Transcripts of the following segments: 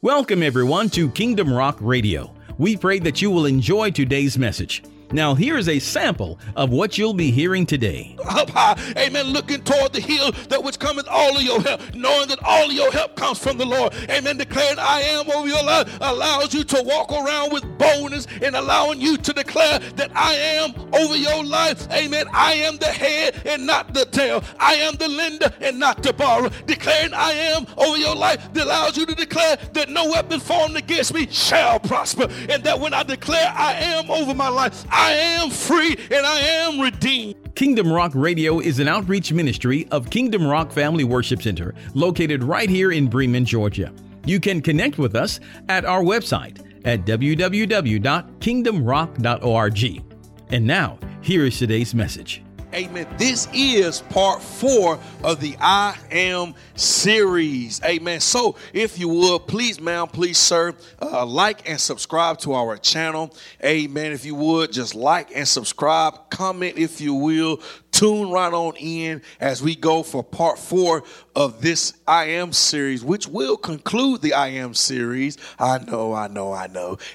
Welcome everyone to Kingdom Rock Radio. We pray that you will enjoy today's message. Now here is a sample of what you'll be hearing today. Up high, amen, looking toward the hill that which cometh all of your help, knowing that all of your help comes from the Lord. Amen, declaring I am over your life allows you to walk around with boldness and allowing you to declare that I am over your life. Amen, I am the head and not the tail. I am the lender and not the borrower. Declaring I am over your life that allows you to declare that no weapon formed against me shall prosper. And that when I declare I am over my life, I am free and I am redeemed. Kingdom Rock Radio is an outreach ministry of Kingdom Rock Family Worship Center, located right here in Bremen, Georgia. You can connect with us at our website at www.kingdomrock.org. And now, here is today's message. Amen. This is part 4 of the I Am series. Amen. So if you would, please, ma'am, please, sir, like and subscribe to our channel. Amen. If you would, just like and subscribe, comment if you will. Tune right on in as we go for part 4 of this I Am series, which will conclude the I Am series. I know.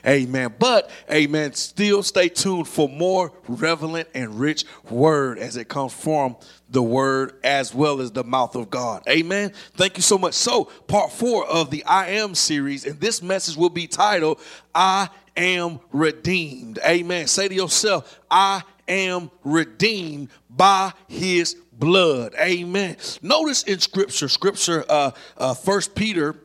Amen. But, amen, still stay tuned for more relevant and rich word as it comes from the word as well as the mouth of God. Amen. Thank you so much. So, part 4 of the I Am series, and this message will be titled, I Am Redeemed. Amen. Say to yourself, I am redeemed by his blood. Amen. Notice in scripture, 1 Peter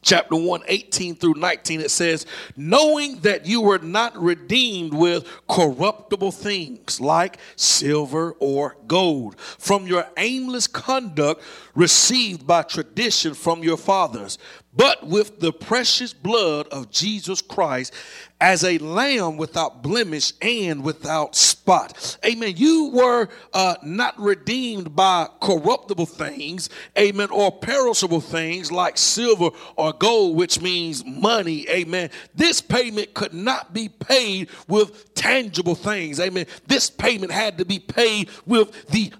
chapter 1, 18 through 19, it says, knowing that you were not redeemed with corruptible things like silver or gold from your aimless conduct received by tradition from your fathers, but with the precious blood of Jesus Christ as a lamb without blemish and without spot. Amen. You were not redeemed by corruptible things, amen, or perishable things like silver or gold, which means money, amen. This payment could not be paid with tangible things, amen. This payment had to be paid with the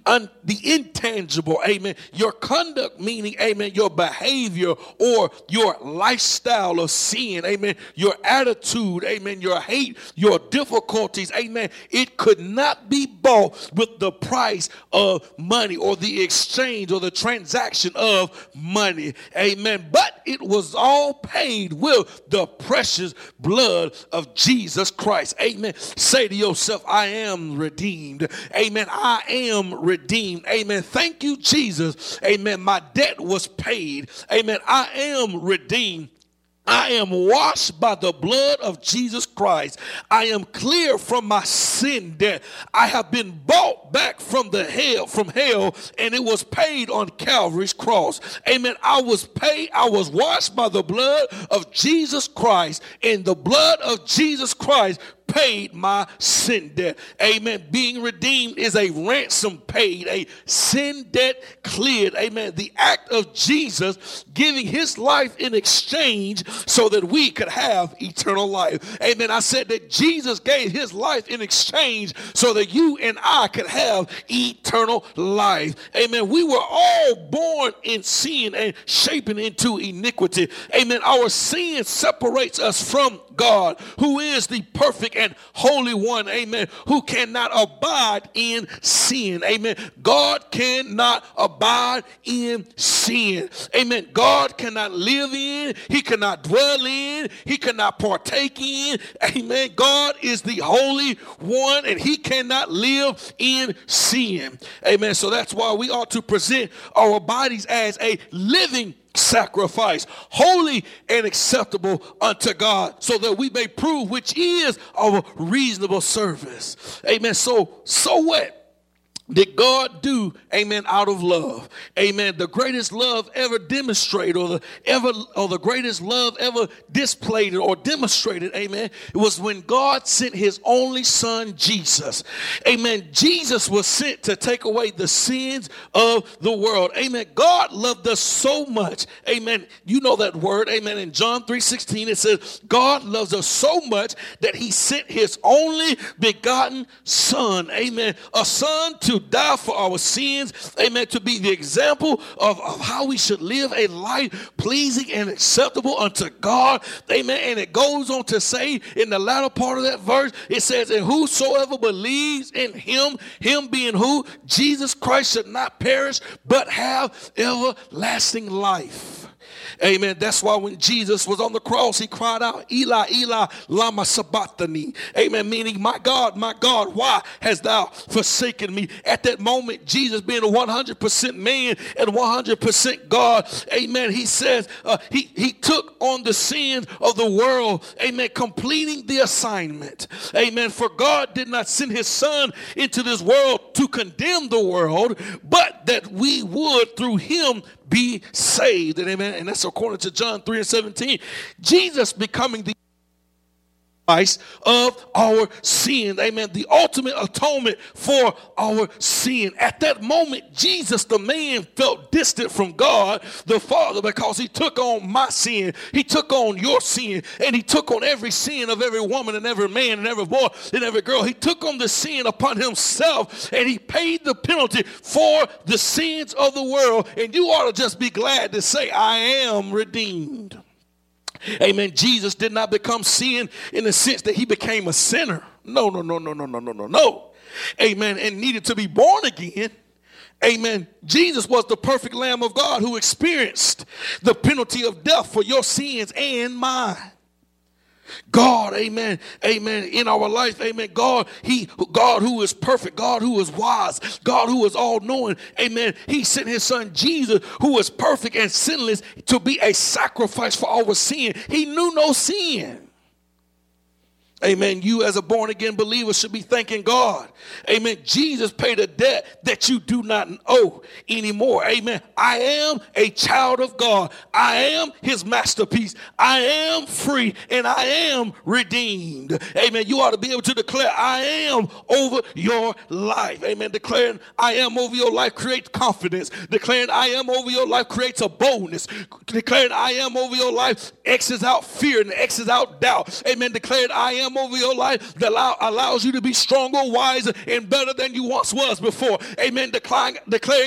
intangible, amen. Your conduct, meaning, amen, your behavior or your lifestyle of sin, amen, your attitude, amen, your hate, your difficulties, amen, it could not be bought with the price of money or the exchange or the transaction of money, amen, but it was all paid with the precious blood of Jesus Christ, amen. Say to yourself, I am redeemed, amen, I am redeemed, amen, thank you, Jesus, amen, my debt was paid, amen, I am redeemed. I am washed by the blood of Jesus Christ. I am clear from my sin debt. I have been bought back from hell, and it was paid on Calvary's cross. Amen. I was paid. I was washed by the blood of Jesus Christ, and the blood of Jesus Christ paid my sin debt. Amen. Being redeemed is a ransom paid, a sin debt cleared. Amen. The act of Jesus giving his life in exchange so that we could have eternal life. Amen. I said that Jesus gave his life in exchange so that you and I could have eternal life. Amen. We were all born in sin and shapen into iniquity. Amen. Our sin separates us from God, who is the perfect and holy one, amen, who cannot abide in sin, amen. God cannot abide in sin, amen. God cannot live in, he cannot dwell in, he cannot partake in, amen. God is the holy one and he cannot live in sin, amen. So that's why we ought to present our bodies as a living sacrifice, holy and acceptable unto God, so that we may prove which is our reasonable service. Amen. So what did God do, amen, out of love? Amen. The greatest love ever demonstrated or the greatest love ever displayed or demonstrated, amen, it was when God sent his only son, Jesus. Amen. Jesus was sent to take away the sins of the world. Amen. God loved us so much. Amen. You know that word, amen. In John 3:16, it says, God loves us so much that he sent his only begotten son, amen, a son to to die for our sins, amen, to be the example of how we should live a life pleasing and acceptable unto God, amen. And it goes on to say in the latter part of that verse, it says, and whosoever believes in him, him being who? Jesus Christ, should not perish but have everlasting life. Amen. That's why when Jesus was on the cross, he cried out, Eli, Eli, lama sabachthani. Amen. Meaning, my God, why hast thou forsaken me? At that moment, Jesus being a 100% man and 100% God, amen, he says, he took on the sins of the world, amen, completing the assignment. Amen. For God did not send his son into this world to condemn the world, but that we would through him be saved. And amen. And that's according to John 3:17. Jesus becoming the price of our sin. Amen. The ultimate atonement for our sin. At that moment, Jesus, the man, felt distant from God the Father because he took on my sin. He took on your sin. And he took on every sin of every woman and every man and every boy and every girl. He took on the sin upon himself and he paid the penalty for the sins of the world. And you ought to just be glad to say, I am redeemed. Amen. Jesus did not become sin in the sense that he became a sinner. No, no, no, no, no, no, no, no, no. Amen. And needed to be born again. Amen. Jesus was the perfect Lamb of God who experienced the penalty of death for your sins and mine. God, amen, amen, in our life, amen, God who is perfect, God who is wise, God who is all-knowing, amen, he sent his son Jesus, who is perfect and sinless, to be a sacrifice for our sin. He knew no sin. Amen. You as a born-again believer should be thanking God. Amen. Jesus paid a debt that you do not owe anymore. Amen. I am a child of God. I am his masterpiece. I am free and I am redeemed. Amen. You ought to be able to declare I am over your life. Amen. Declaring I am over your life creates confidence. Declaring I am over your life creates a boldness. Declaring I am over your life X's out fear and X's out doubt. Amen. Declaring I am over your life that allows you to be stronger, wiser, and better than you once was before. Amen. Declaring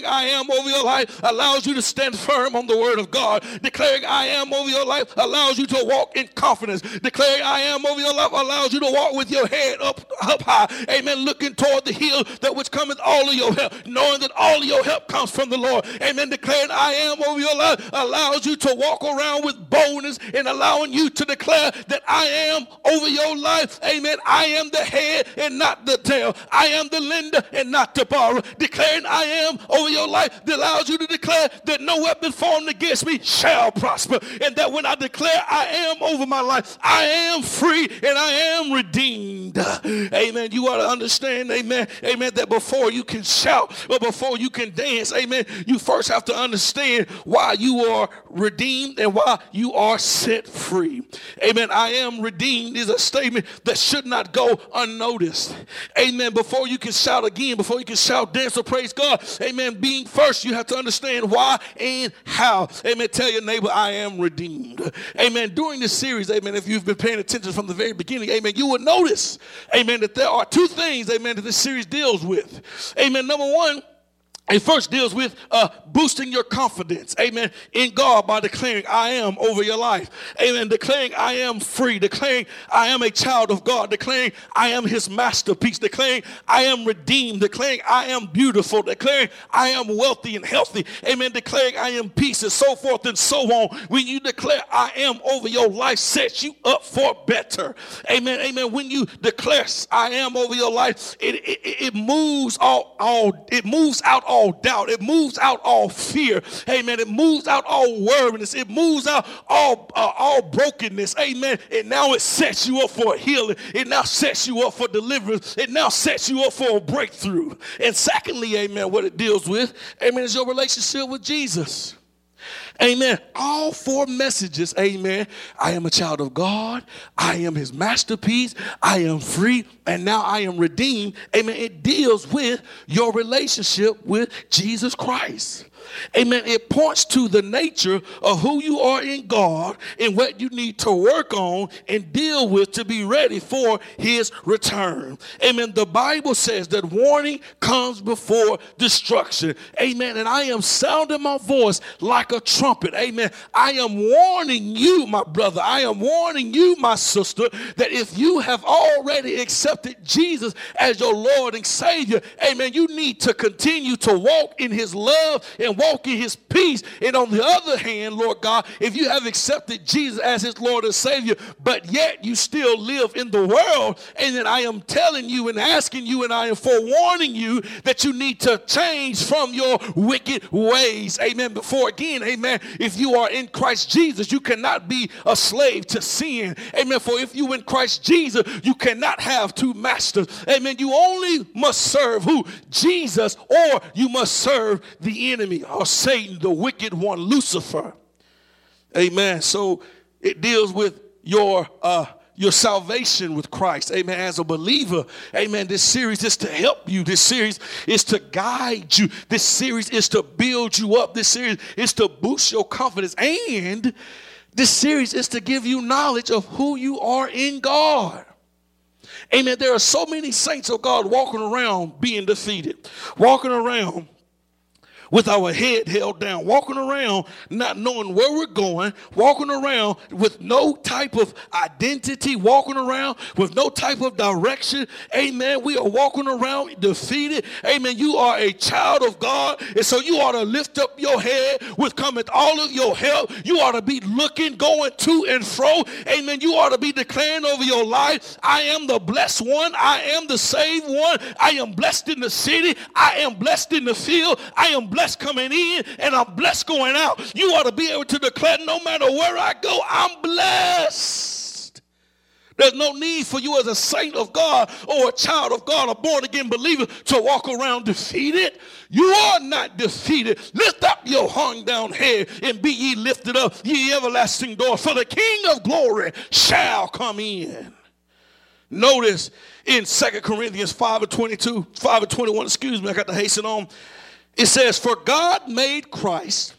I am over your life allows you to stand firm on the word of God. Declaring I am over your life allows you to walk in confidence. Declaring I am over your life allows you to walk with your head up high. Amen. Looking toward the hill that which cometh all of your help, knowing that all of your help comes from the Lord. Amen. Declaring I am over your life allows you to walk around with boldness and allowing you to declare that I am over your life. Amen. I am the head and not the tail. I am the lender and not the borrower. Declaring I am over your life that allows you to declare that no weapon formed against me shall prosper. And that when I declare I am over my life, I am free and I am redeemed. Amen. You ought to understand, amen, amen, that before you can shout or before you can dance, amen, you first have to understand why you are redeemed and why you are set free. Amen. I am redeemed is a statement that should not go unnoticed. Amen. Before you can shout again, before you can shout, dance, or praise God, amen, being first, you have to understand why and how. Amen. Tell your neighbor, I am redeemed. Amen. During this series, amen, if you've been paying attention from the very beginning, amen, you will notice, amen, that there are two things, amen, that this series deals with. Amen. Number one, it first deals with boosting your confidence, amen, in God by declaring I am over your life, amen, declaring I am free, declaring I am a child of God, declaring I am his masterpiece, declaring I am redeemed, declaring I am beautiful, declaring I am wealthy and healthy, amen, declaring I am peace and so forth and so on. When you declare I am over your life, sets you up for better, amen, amen. When you declare I am over your life, it moves it moves out all doubt. It moves out all fear. Amen. It moves out all worriness. It moves out all brokenness. Amen. And now it sets you up for healing. It now sets you up for deliverance. It now sets you up for a breakthrough. And secondly, amen, what it deals with, amen, is your relationship with Jesus. Amen. All four messages, amen. I am a child of God. I am his masterpiece. I am free. And now I am redeemed. Amen. It deals with your relationship with Jesus Christ. Amen. It points to the nature of who you are in God and what you need to work on and deal with to be ready for his return. Amen. The Bible says that warning comes before destruction. Amen. And I am sounding my voice like a trumpet. Amen. I am warning you, my brother. I am warning you, my sister, that if you have already accepted Jesus as your Lord and Savior, amen, you need to continue to walk in his love and walk in his peace. And on the other hand, Lord God, if you have accepted Jesus as his Lord and Savior, but yet you still live in the world, and then I am telling you and asking you and I am forewarning you that you need to change from your wicked ways. Amen. Before again, amen, if you are in Christ Jesus, you cannot be a slave to sin. Amen. For if you in Christ Jesus, you cannot have two masters. Amen. You only must serve who? Jesus, or you must serve the enemy or Satan, the wicked one, Lucifer. Amen. So it deals with your salvation with Christ. Amen. As a believer, amen, this series is to help you. This series is to guide you. This series is to build you up. This series is to boost your confidence. And this series is to give you knowledge of who you are in God. Amen. There are so many saints of God walking around being defeated, walking around with our head held down, walking around not knowing where we're going, walking around with no type of identity, walking around with no type of direction. Amen. We are walking around defeated. Amen. You are a child of God, and so you ought to lift up your head with cometh all of your help. You ought to be looking, going to and fro. Amen. You ought to be declaring over your life, I am the blessed one. I am the saved one. I am blessed in the city. I am blessed in the field. I am blessed coming in, and I'm blessed going out. You ought to be able to declare, no matter where I go, I'm blessed. There's no need for you as a saint of God or a child of God, a born-again believer, to walk around defeated. You are not defeated. Lift up your hung down head, and be ye lifted up, ye everlasting door, for the King of glory shall come in. Notice in 2 Corinthians 5 and 21, excuse me, I got to hasten on. It says, for God made Christ,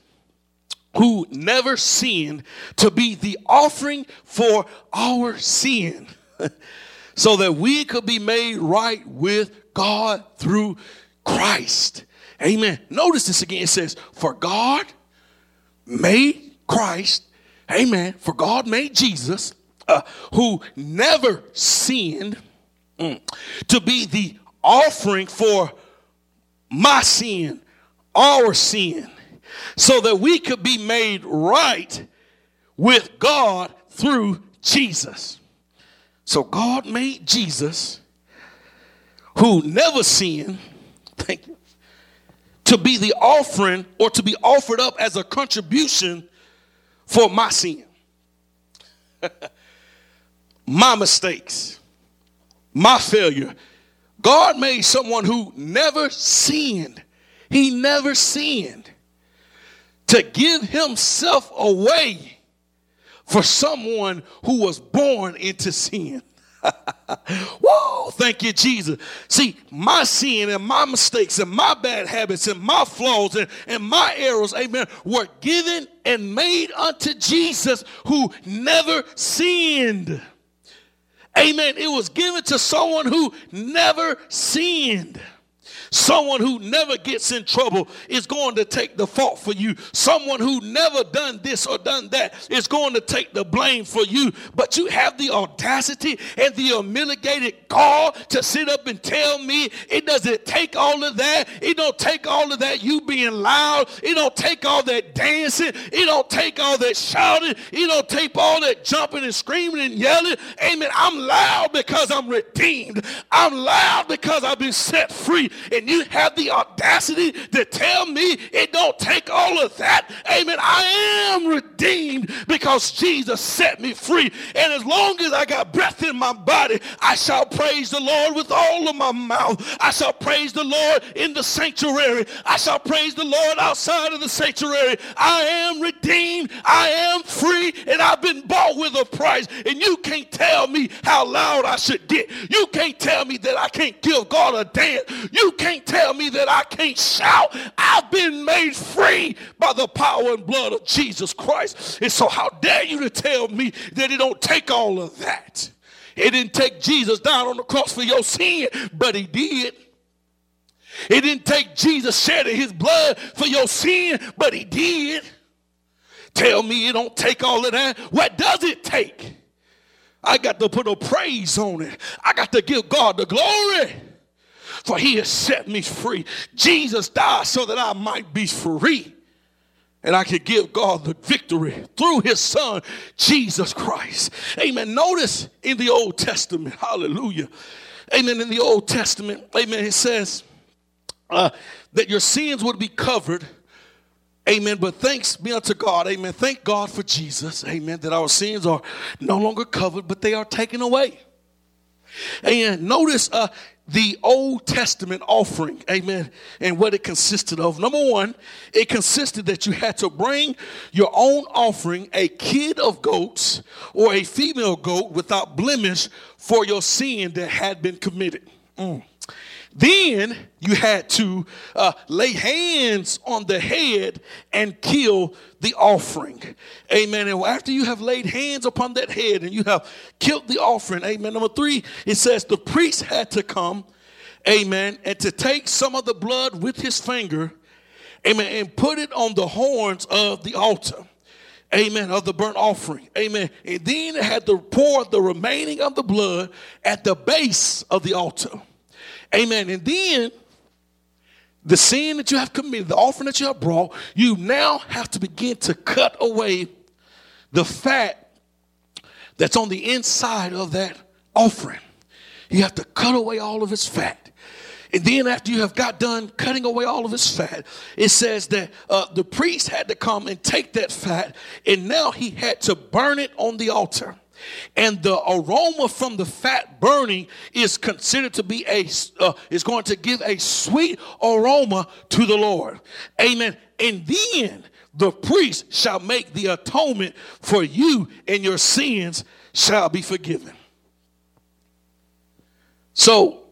who never sinned, to be the offering for our sin, so that we could be made right with God through Christ. Amen. Notice this again. It says, for God made Christ, amen, for God made Jesus, who never sinned, to be the offering for my sin, our sin, so that we could be made right with God through Jesus. So God made Jesus, who never sinned, thank you, to be the offering, or to be offered up as a contribution for my sin, my mistakes, my failure. God made someone who never sinned. He never sinned, to give himself away for someone who was born into sin. Whoa, thank you, Jesus. See, my sin and my mistakes and my bad habits and my flaws and my errors, amen, were given and made unto Jesus, who never sinned. Amen. It was given to someone who never sinned. Someone who never gets in trouble is going to take the fault for you. Someone who never done this or done that is going to take the blame for you. But you have the audacity and the humiliated gall to sit up and tell me it doesn't take all of that. It don't take all of that you being loud. It don't take all that dancing. It don't take all that shouting. It don't take all that jumping and screaming and yelling. Amen. I'm loud because I'm redeemed. I'm loud because I've been set free. And you have the audacity to tell me it don't take all of that. Amen. I am redeemed because Jesus set me free. And as long as I got breath in my body, I shall praise the Lord with all of my mouth. I shall praise the Lord in the sanctuary. I shall praise the Lord outside of the sanctuary. I am redeemed. I am free. And I've been bought with a price. And you can't tell me how loud I should get. You can't tell me that I can't give God a dance. You You can't tell me that I can't shout. I've been made free by the power and blood of Jesus Christ. And so how dare you to tell me that it don't take all of that? It didn't take Jesus down on the cross for your sin, but he did. It didn't take Jesus shedding his blood for your sin, but he did. Tell me it don't take all of that. What does it take? I got to put a praise on it. I got to give God the glory. For he has set me free. Jesus died so that I might be free. And I could give God the victory through his son, Jesus Christ. Amen. Notice in the Old Testament, hallelujah. Amen. In the Old Testament, amen, it says that your sins would be covered. Amen. But thanks be unto God. Amen. Thank God for Jesus. Amen. That our sins are no longer covered, but they are taken away. And notice the Old Testament offering. Amen. And what it consisted of. Number one, it consisted that you had to bring your own offering, a kid of goats or a female goat without blemish for your sin that had been committed. Then you had to lay hands on the head and kill the offering. Amen. And after you have laid hands upon that head and you have killed the offering. Amen. Number three, it says the priest had to come. Amen. And to take some of the blood with his finger. Amen. And put it on the horns of the altar. Amen. Of the burnt offering. Amen. And then it had to pour the remaining of the blood at the base of the altar. Amen. And then the sin that you have committed, the offering that you have brought, you now have to begin to cut away the fat that's on the inside of that offering. You have to cut away all of its fat. And then after you have got done cutting away all of its fat, it says that the priest had to come and take that fat, and now he had to burn it on the altar. And the aroma from the fat burning is considered to be is going to give a sweet aroma to the Lord. Amen. And then the priest shall make the atonement for you, and your sins shall be forgiven. So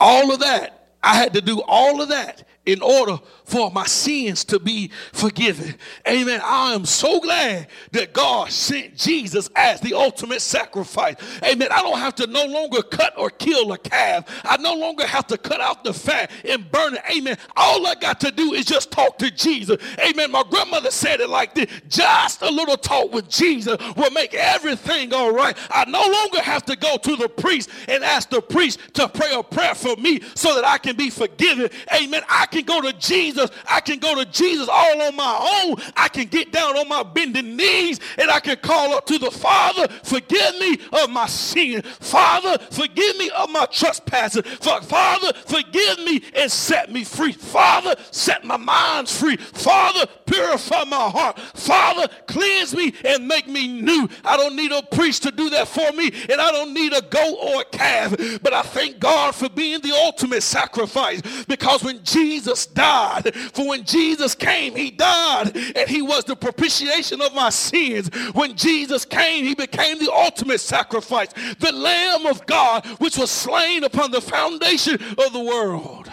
all of that, I had to do all of that in order for my sins to be forgiven. Amen. I am so glad that God sent Jesus as the ultimate sacrifice. Amen. I don't have to no longer cut or kill a calf. I no longer have to cut out the fat and burn it. Amen. All I got to do is just talk to Jesus. Amen. My grandmother said it like this: just a little talk with Jesus will make everything all right. I no longer have to go to the priest and ask the priest to pray a prayer for me so that I can be forgiven. Amen. I can go to Jesus. I can go to Jesus all on my own. I can get down on my bending knees and I can call up to the Father, forgive me of my sin. Father, forgive me of my trespasses. Father, forgive me and set me free. Father, set my mind free. Father, purify my heart. Father, cleanse me and make me new. I don't need a priest to do that for me, and I don't need a goat or a calf, but I thank God for being the ultimate sacrifice, because when Jesus died, for when Jesus came, he died, and he was the propitiation of my sins. When Jesus came, he became the ultimate sacrifice, the Lamb of God, which was slain upon the foundation of the world.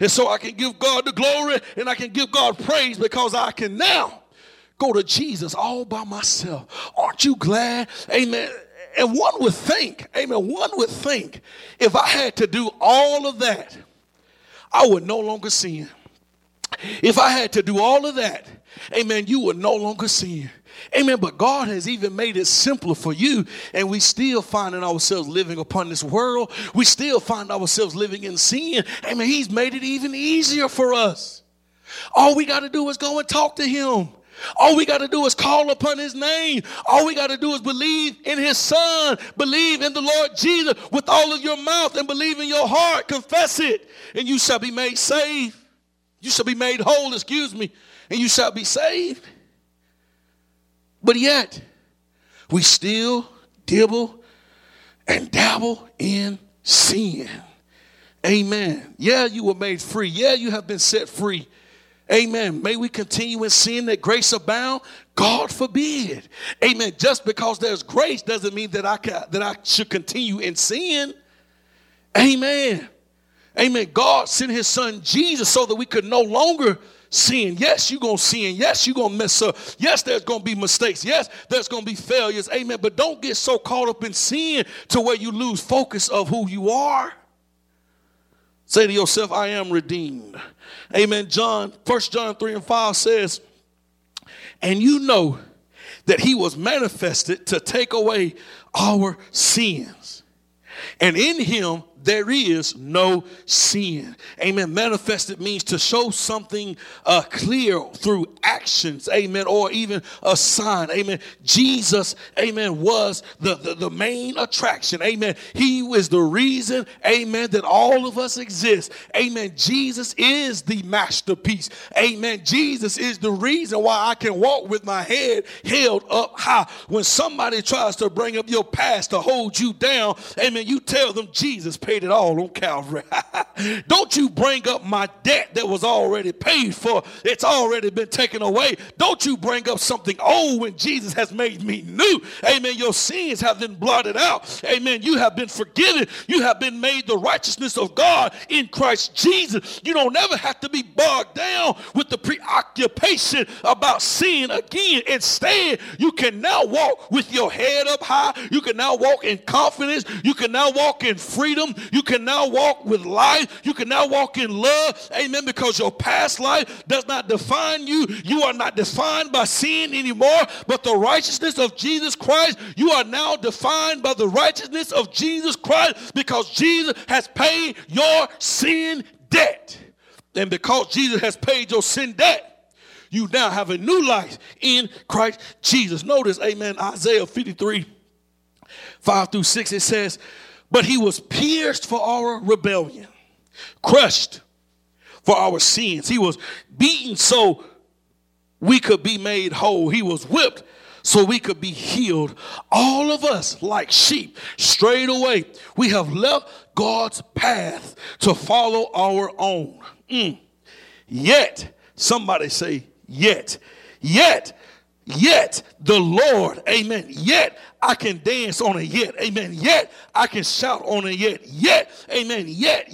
And so I can give God the glory, and I can give God praise, because I can now go to Jesus all by myself. Aren't you glad? Amen. And one would think, amen, one would think if I had to do all of that, I would no longer sin. If I had to do all of that, amen, you would no longer sin. Amen. But God has even made it simpler for you, and we still finding ourselves living upon this world. We still find ourselves living in sin. Amen. He's made it even easier for us. All we got to do is go and talk to him. All we got to do is call upon his name. All we got to do is believe in his son. Believe in the Lord Jesus with all of your mouth and believe in your heart. Confess it, and you shall be made saved. You shall be made whole, and you shall be saved. But yet, we still dibble and dabble in sin. Amen. Yeah, you were made free. Yeah, you have been set free. Amen. May we continue in sin that grace abound? God forbid. Amen. Just because there's grace doesn't mean that I should continue in sin. Amen. Amen. God sent his son Jesus so that we could no longer sin. Yes, you're going to sin. Yes, you're going to mess up. Yes, there's going to be mistakes. Yes, there's going to be failures. Amen. But don't get so caught up in sin to where you lose focus of who you are. Say to yourself, I am redeemed. Amen. 1 John 3:5 says, and you know that he was manifested to take away our sins. And in him, there is no sin. Amen. Manifested means to show something clear through actions. Amen. Or even a sign. Amen. Jesus, amen, was the main attraction. Amen. He is the reason, amen, that all of us exist. Amen. Jesus is the masterpiece. Amen. Jesus is the reason why I can walk with my head held up high. When somebody tries to bring up your past to hold you down, amen, you tell them Jesus paid it all on Calvary. Don't you bring up my debt that was already paid for. It's already been taken away. Don't you bring up something old when Jesus has made me new. Amen. Your sins have been blotted out. Amen. You have been forgiven. You have been made the righteousness of God in Christ Jesus. You don't ever have to be bogged down with the preoccupation about sin again. Instead, you can now walk with your head up high. You can now walk in confidence. You can now walk in freedom. You can now walk with life. You can now walk in love. Amen. Because your past life does not define you. You are not defined by sin anymore, but the righteousness of Jesus Christ. You are now defined by the righteousness of Jesus Christ because Jesus has paid your sin debt. And because Jesus has paid your sin debt, you now have a new life in Christ Jesus. Notice, amen, Isaiah 53:5-6, it says, but he was pierced for our rebellion, crushed for our sins. He was beaten so we could be made whole. He was whipped so we could be healed. All of us, like sheep, strayed away. We have left God's path to follow our own. Yet, somebody say, yet the Lord, amen, yet I can dance on it, yet, amen, yet I can shout on it, yet, amen, yet,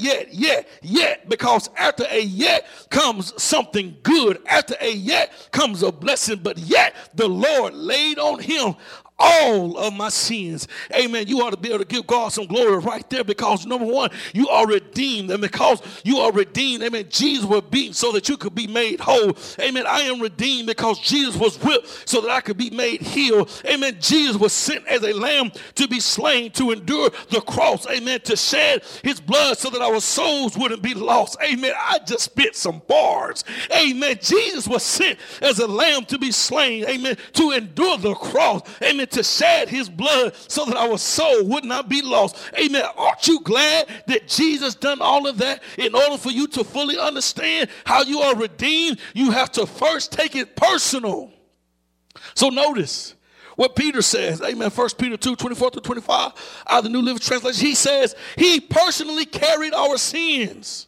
because after a yet comes something good, after a yet comes a blessing, but yet the Lord laid on him all of my sins. Amen. You ought to be able to give God some glory right there because, number one, you are redeemed. And because you are redeemed, amen, Jesus was beaten so that you could be made whole. Amen. I am redeemed because Jesus was whipped so that I could be made healed. Amen. Jesus was sent as a lamb to be slain, to endure the cross. Amen. To shed his blood so that our souls wouldn't be lost. Amen. I just spit some bars. Amen. Jesus was sent as a lamb to be slain. Amen. To endure the cross. Amen. To shed his blood so that our soul would not be lost. Amen. Aren't you glad that Jesus done all of that? In order for you to fully understand how you are redeemed, you have to first take it personal. So notice what Peter says. Amen. 1 Peter 2:24-25 out of the New Living Translation. He says he personally carried our sins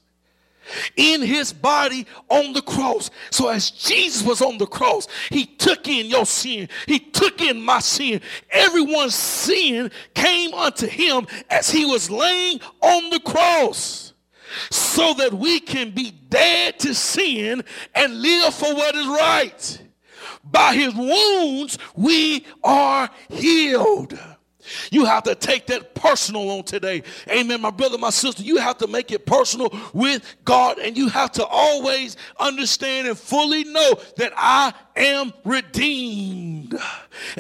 in his body on the cross. So as Jesus was on the cross, he took in your sin. He took in my sin. Everyone's sin came unto him as he was laying on the cross so that we can be dead to sin and live for what is right. By his wounds, we are healed. You have to take that personal on today. Amen, my brother, my sister. You have to make it personal with God, and you have to always understand and fully know that I am redeemed.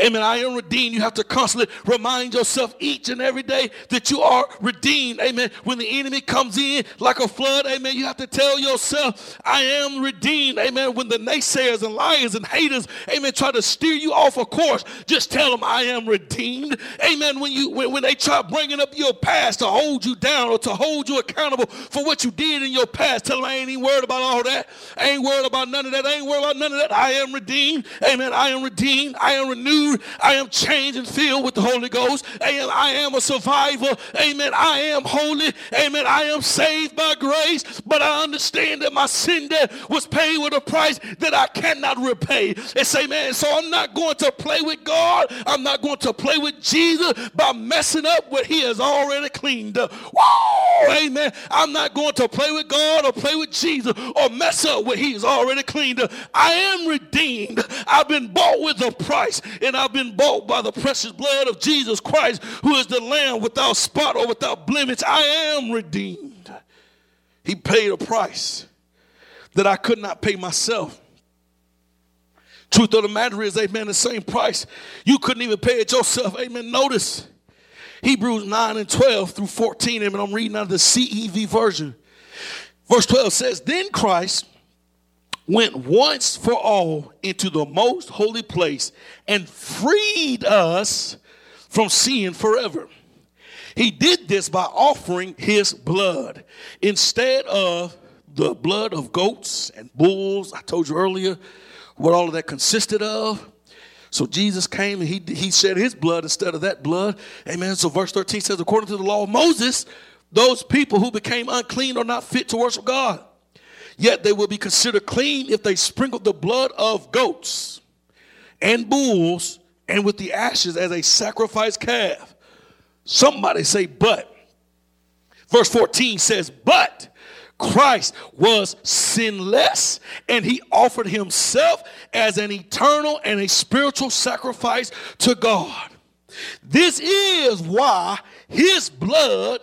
Amen, I am redeemed. You have to constantly remind yourself each and every day that you are redeemed. Amen, when the enemy comes in like a flood, amen, you have to tell yourself, I am redeemed. Amen, when the naysayers and liars and haters, amen, try to steer you off a course, just tell them, I am redeemed. Amen, when they try bringing up your past to hold you down or to hold you accountable for what you did in your past, tell them, I ain't even worried about all that. I ain't worried about none of that. I ain't worried about none of that. I am redeemed. Amen, I am redeemed. I am renewed. I am changed and filled with the Holy Ghost. Amen, I am a survivor. Amen, I am holy. Amen, I am saved by grace. But I understand that my sin debt was paid with a price that I cannot repay. And say, man, so I'm not going to play with God. I'm not going to play with Jesus. Jesus by messing up what he has already cleaned up. Whoa, amen. I'm not going to play with God or play with Jesus or mess up what he's already cleaned up. I am redeemed. I've been bought with a price, and I've been bought by the precious blood of Jesus Christ, who is the Lamb without spot or without blemish. I am redeemed. He paid a price that I could not pay myself. Truth of the matter is, amen, the same price. You couldn't even pay it yourself, amen. Notice Hebrews 9:12 through 14, amen. I'm reading out of the CEV version. Verse 12 says, then Christ went once for all into the most holy place and freed us from sin forever. He did this by offering his blood instead of the blood of goats and bulls. I told you earlier what all of that consisted of. So Jesus came and he shed his blood instead of that blood. Amen. So verse 13 says, according to the law of Moses, those people who became unclean are not fit to worship God. Yet they will be considered clean if they sprinkled the blood of goats and bulls and with the ashes as a sacrifice calf. Somebody say, but. Verse 14 says, but Christ was sinless, and he offered himself as an eternal and a spiritual sacrifice to God. This is why his blood,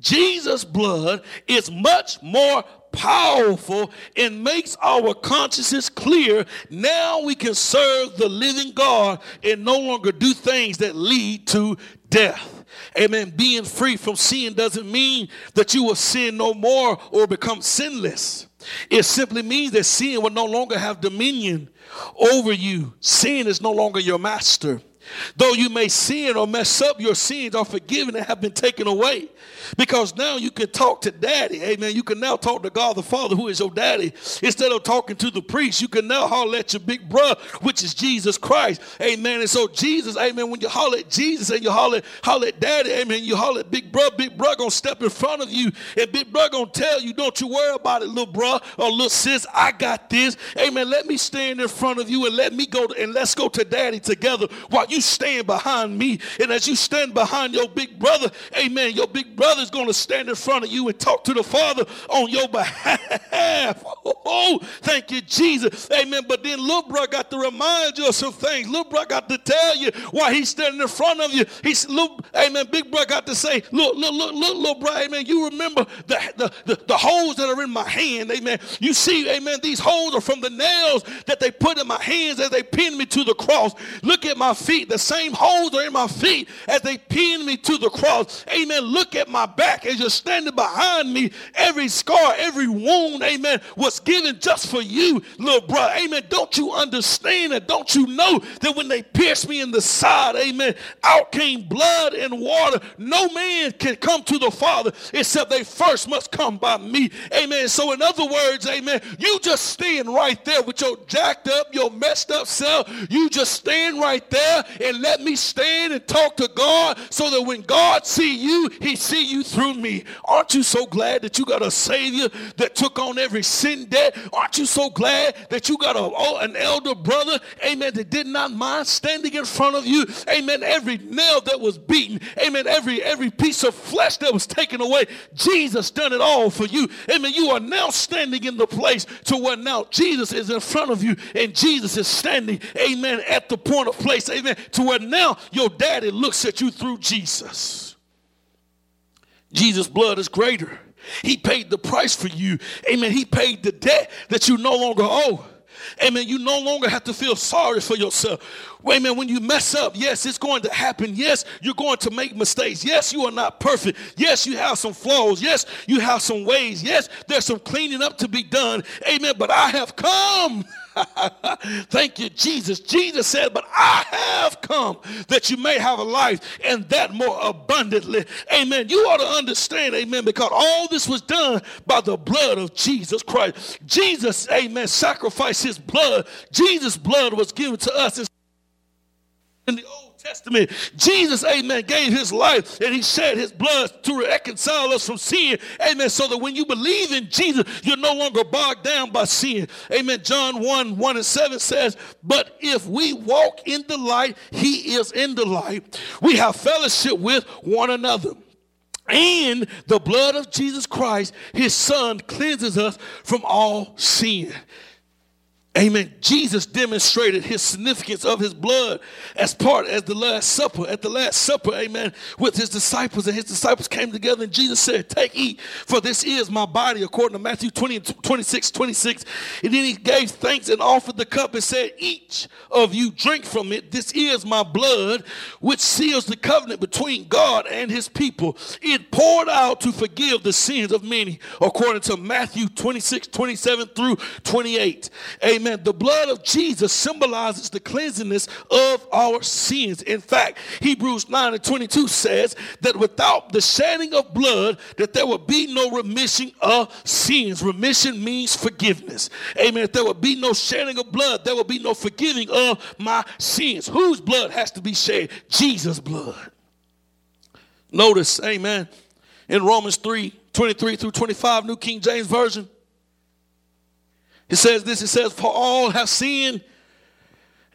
Jesus' blood, is much more powerful and makes our consciences clear. Now we can serve the living God and no longer do things that lead to death. Amen. Being free from sin doesn't mean that you will sin no more or become sinless. It simply means that sin will no longer have dominion over you. Sin is no longer your master. Though you may sin or mess up, your sins are forgiven and have been taken away. Because now you can talk to daddy. Amen. You can now talk to God the Father, who is your daddy. Instead of talking to the priest, you can now holler at your big brother, which is Jesus Christ. Amen. And so Jesus, amen, when you holler at Jesus and you holler at daddy, amen, you holler at big brother gonna step in front of you. And big brother gonna tell you, don't you worry about it, little brother or little sis. I got this. Amen. Let me stand in front of you and let's go to daddy together while you stand behind me. And as you stand behind your big brother, amen, your big brother is going to stand in front of you and talk to the Father on your behalf. Oh, thank you, Jesus. Amen. But then little brother got to remind you of some things. Little brother got to tell you why he's standing in front of you. He's little, amen. Big brother got to say, little brother, amen, you remember the holes that are in my hand, amen. You see, amen, these holes are from the nails that they put in my hands as they pinned me to the cross. Look at my feet. The same holes are in my feet as they pinned me to the cross. Amen. Look at my back as you're standing behind me. Every scar, every wound, amen, was given just for you, little brother. Amen. Don't you understand and don't you know that when they pierced me in the side, amen, out came blood and water. No man can come to the Father except they first must come by me. Amen. So in other words, amen, you just stand right there with your jacked up, your messed up self. You just stand right there and let me stand and talk to God so that when God see you, he see you through me. Aren't you so glad that you got a Savior that took on every sin debt? Aren't you so glad that you got an elder brother, amen, that did not mind standing in front of you? Amen, every nail that was beaten, amen, every piece of flesh that was taken away, Jesus done it all for you. Amen, you are now standing in the place to where now Jesus is in front of you and Jesus is standing, amen, at the point of place, amen, to where now your daddy looks at you through Jesus. Jesus' blood is greater. He paid the price for you. Amen. He paid the debt that you no longer owe. Amen. You no longer have to feel sorry for yourself. Amen. When you mess up, yes, it's going to happen. Yes, you're going to make mistakes. Yes, you are not perfect. Yes, you have some flaws. Yes, you have some ways. Yes, there's some cleaning up to be done. Amen. But I have come. Thank you, Jesus. Jesus said, but I have come that you may have a life and that more abundantly. Amen. You ought to understand, amen, because all this was done by the blood of Jesus Christ. Jesus, amen, sacrificed his blood. Jesus' blood was given to us in the Old Testament, Jesus, amen, gave his life and he shed his blood to reconcile us from sin, amen, so that when you believe in Jesus, you're no longer bogged down by sin, amen. John 1:1-7 says, but if we walk in the light, he is in the light. We have fellowship with one another. And the blood of Jesus Christ, his son, cleanses us from all sin. Amen. Jesus demonstrated his significance of his blood as part of the Last Supper. At the Last Supper, amen, with his disciples. And his disciples came together and Jesus said, take, eat, for this is my body, according to Matthew 26:26. And then he gave thanks and offered the cup and said, each of you drink from it. This is my blood, which seals the covenant between God and his people. It poured out to forgive the sins of many, according to Matthew 26:27-28. Amen. Amen. The blood of Jesus symbolizes the cleansingness of our sins. In fact, Hebrews 9:22 says that without the shedding of blood, that there would be no remission of sins. Remission means forgiveness. Amen. If there would be no shedding of blood, there would be no forgiving of my sins. Whose blood has to be shed? Jesus' blood. Notice, amen, in Romans 3:23-25, New King James Version, it says this, it says, for all have sinned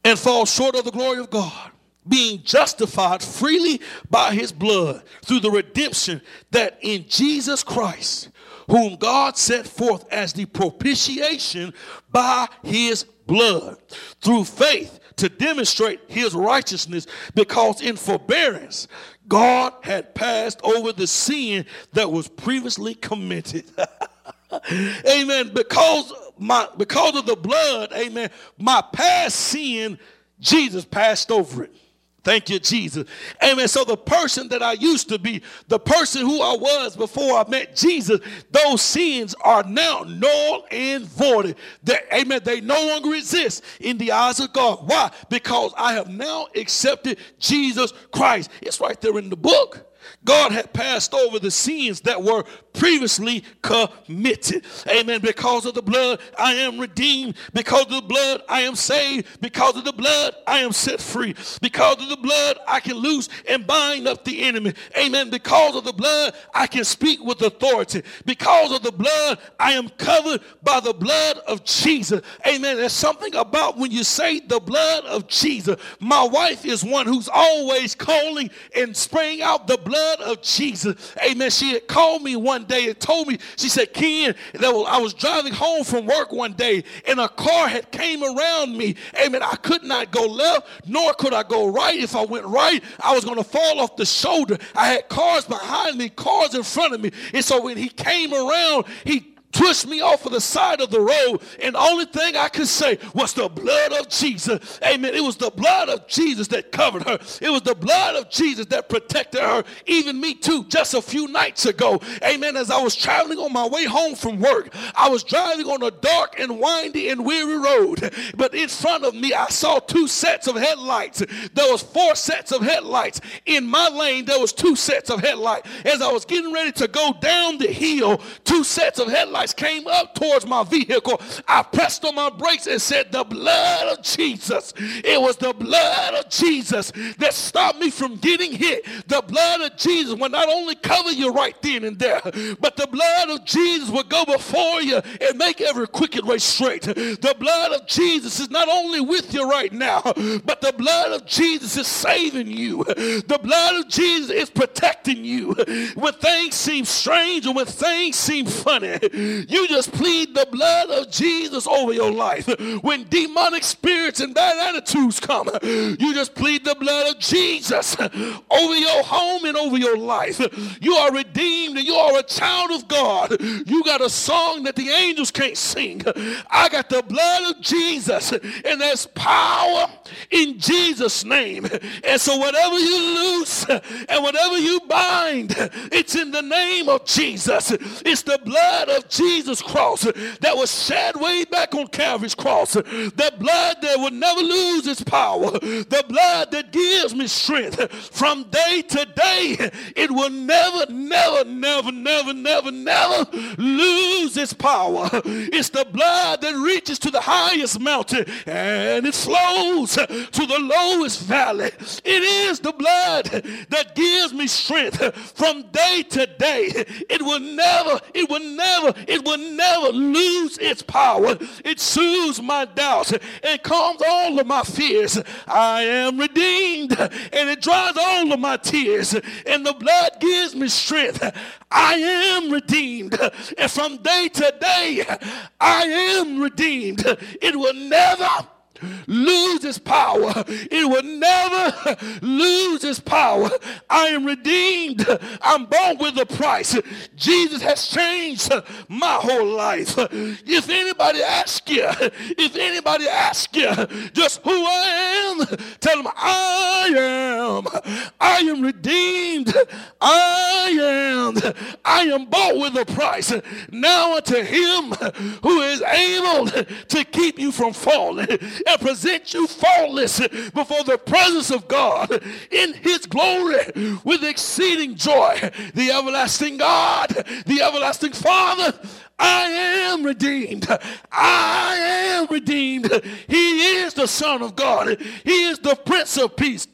and fall short of the glory of God, being justified freely by his blood through the redemption that in Jesus Christ, whom God set forth as the propitiation by his blood, through faith to demonstrate his righteousness, because in forbearance God had passed over the sin that was previously committed. Amen. Because of the blood, amen, my past sin, Jesus passed over it. Thank you, Jesus. Amen. So the person that I used to be, the person who I was before I met Jesus, those sins are now null and voided. Amen. They no longer exist in the eyes of God. Why? Because I have now accepted Jesus Christ. It's right there in the book. God had passed over the sins that were previously committed. Amen. Because of the blood, I am redeemed. Because of the blood, I am saved. Because of the blood, I am set free. Because of the blood, I can loose and bind up the enemy. Amen. Because of the blood, I can speak with authority. Because of the blood, I am covered by the blood of Jesus. Amen. There's something about when you say the blood of Jesus. My wife is one who's always calling and spraying out the blood of Jesus. Amen. She had called me one day and told me, she said, Ken, I was driving home from work one day and a car had came around me. Amen. I could not go left, nor could I go right. If I went right, I was going to fall off the shoulder. I had cars behind me, cars in front of me. And so when he came around, he pushed me off of the side of the road, and the only thing I could say was the blood of Jesus. Amen. It was the blood of Jesus that covered her. It was the blood of Jesus that protected her. Even me too, just a few nights ago. Amen. As I was traveling on my way home from work, I was driving on a dark and windy and weary road, but in front of me I saw two sets of headlights. There was four sets of headlights. In my lane, there was two sets of headlights. As I was getting ready to go down the hill, two sets of headlights came up towards my vehicle. I pressed on my brakes and said, the blood of Jesus. It was the blood of Jesus that stopped me from getting hit. The blood of Jesus will not only cover you right then and there, but the blood of Jesus will go before you and make every crooked way straight. The blood of Jesus is not only with you right now, but the blood of Jesus is saving you. The blood of Jesus is protecting you. When things seem strange and when things seem funny, you just plead the blood of Jesus over your life. When demonic spirits and bad attitudes come, you just plead the blood of Jesus over your home and over your life. You are redeemed and you are a child of God. You got a song that the angels can't sing. I got the blood of Jesus, and there's power in Jesus' name. And so whatever you loose and whatever you bind, it's in the name of Jesus. It's the blood of Jesus Jesus' cross that was shed way back on Calvary's cross, that blood that would never lose its power, the blood that gives me strength from day to day. It will never, never, never, never, never, never lose its power. It's the blood that reaches to the highest mountain and it flows to the lowest valley. It is the blood that gives me strength from day to day. It will never lose its power. It soothes my doubts and calms all of my fears. I am redeemed, and it dries all of my tears, and the blood gives me strength. I am redeemed, and from day to day, I am redeemed. It will never lose its power. It will never lose its power. I am redeemed. I'm bought with a price. Jesus has changed my whole life. If anybody asks you just who I am, tell them I am redeemed. I am bought with a price. Now unto him who is able to keep you from falling and present you faultless before the presence of God in his glory with exceeding joy. The everlasting God, the everlasting Father, I am redeemed. I am redeemed. He is the Son of God. He is the Prince of Peace.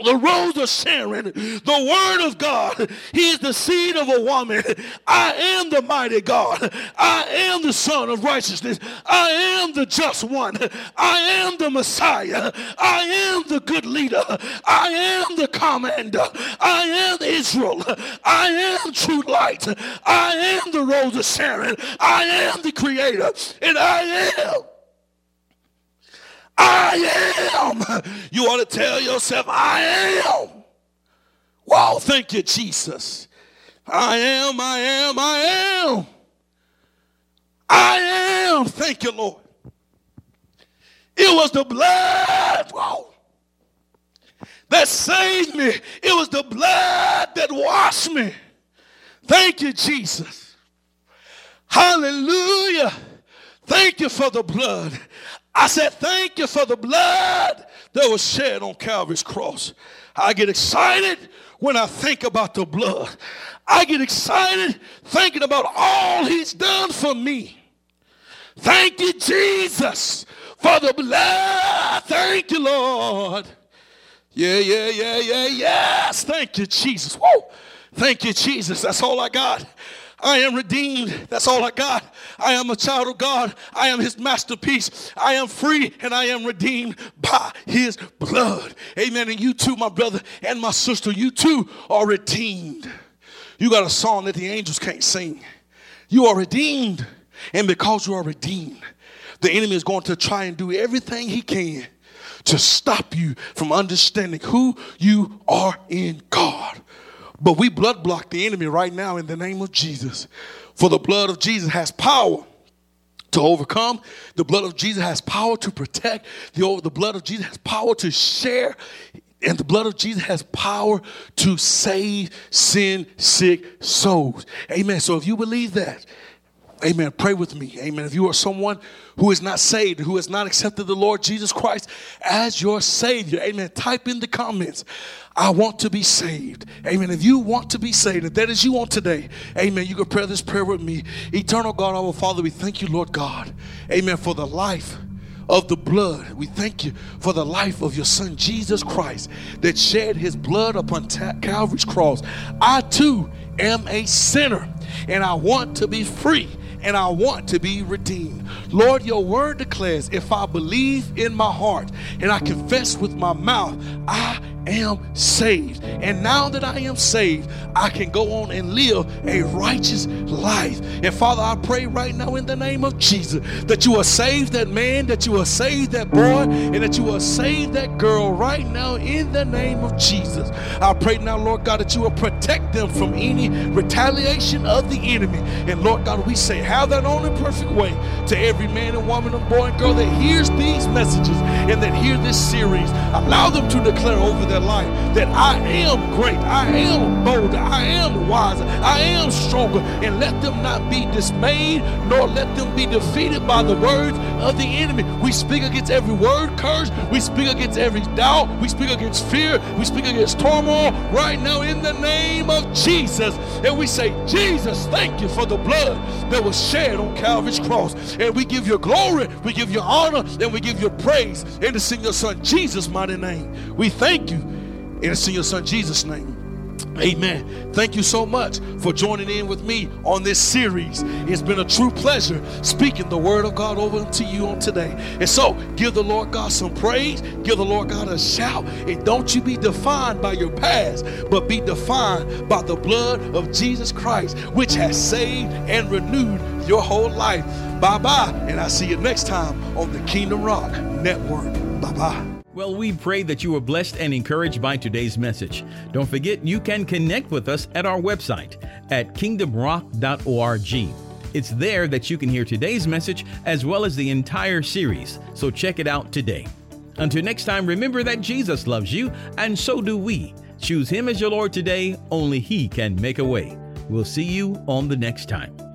The rose of Sharon, the word of God. He is the seed of a woman. I am the mighty God. I am the Son of Righteousness. I am the just one. I am the Messiah. I am the good leader. I am the commander. I am Israel. I am true light. I am the rose of Sharon. I am the creator. And I am. You ought to tell yourself, I am. Wow, thank you, Jesus. I am. I am. Thank you, Lord. It was the blood, wow, that saved me. It was the blood that washed me. Thank you, Jesus. Hallelujah. Thank you for the blood. I said, thank you for the blood that was shed on Calvary's cross. I get excited when I think about the blood. I get excited thinking about all he's done for me. Thank you, Jesus, for the blood. Thank you, Lord. Yes. Thank you, Jesus. Woo. Thank you, Jesus. That's all I got. I am redeemed. That's all I got. I am a child of God. I am his masterpiece. I am free, and I am redeemed by his blood. Amen. And you too, my brother and my sister, you too are redeemed. You got a song that the angels can't sing. You are redeemed. And because you are redeemed, the enemy is going to try and do everything he can to stop you from understanding who you are in God. But we blood block the enemy right now in the name of Jesus. For the blood of Jesus has power to overcome. The blood of Jesus has power to protect. The blood of Jesus has power to share. And the blood of Jesus has power to save sin-sick souls. Amen. So if you believe that, amen, pray with me. Amen. If you are someone who is not saved, who has not accepted the Lord Jesus Christ as your Savior, amen, type in the comments, I want to be saved. Amen. If you want to be saved, if that is you on today, amen, you can pray this prayer with me. Eternal God, our Father, we thank you, Lord God, amen, for the life of the blood. We thank you for the life of your Son, Jesus Christ, that shed his blood upon Calvary's cross. I, too, am a sinner, and I want to be free. And I want to be redeemed. Lord, your word declares, if I believe in my heart and I confess with my mouth, I am saved. And now that I am saved, I can go on and live a righteous life. And Father, I pray right now in the name of Jesus that you will save that man, that you will save that boy, and that you will save that girl right now in the name of Jesus. I pray now, Lord God, that you will protect them from any retaliation of the enemy. And Lord God, we say, have that own and perfect way to every man and woman and boy and girl that hears these messages and that hear this series. Allow them to declare over their their life that I am great, I am bolder, I am wiser, I am stronger, and let them not be dismayed, nor let them be defeated by the words of the enemy. We speak against every word curse, we speak against every doubt, we speak against fear, we speak against turmoil right now in the name of Jesus. And we say, Jesus, thank you for the blood that was shed on Calvary's cross. And we give you glory, we give you honor, and we give you praise. And it's in your son Jesus' mighty name. We thank you. And it's in your son Jesus' name. Amen. Thank you so much for joining in with me on this series. It's been a true pleasure speaking the word of God over to you on today. And so give the Lord God some praise. Give the Lord God a shout. And don't you be defined by your past, but be defined by the blood of Jesus Christ, which has saved and renewed your whole life. Bye-bye. And I'll see you next time on the Kingdom Rock Network. Bye-bye. Well, we pray that you were blessed and encouraged by today's message. Don't forget, you can connect with us at our website at kingdomrock.org. It's there that you can hear today's message as well as the entire series, so check it out today. Until next time, remember that Jesus loves you, and so do we. Choose Him as your Lord today. Only He can make a way. We'll see you on the next time.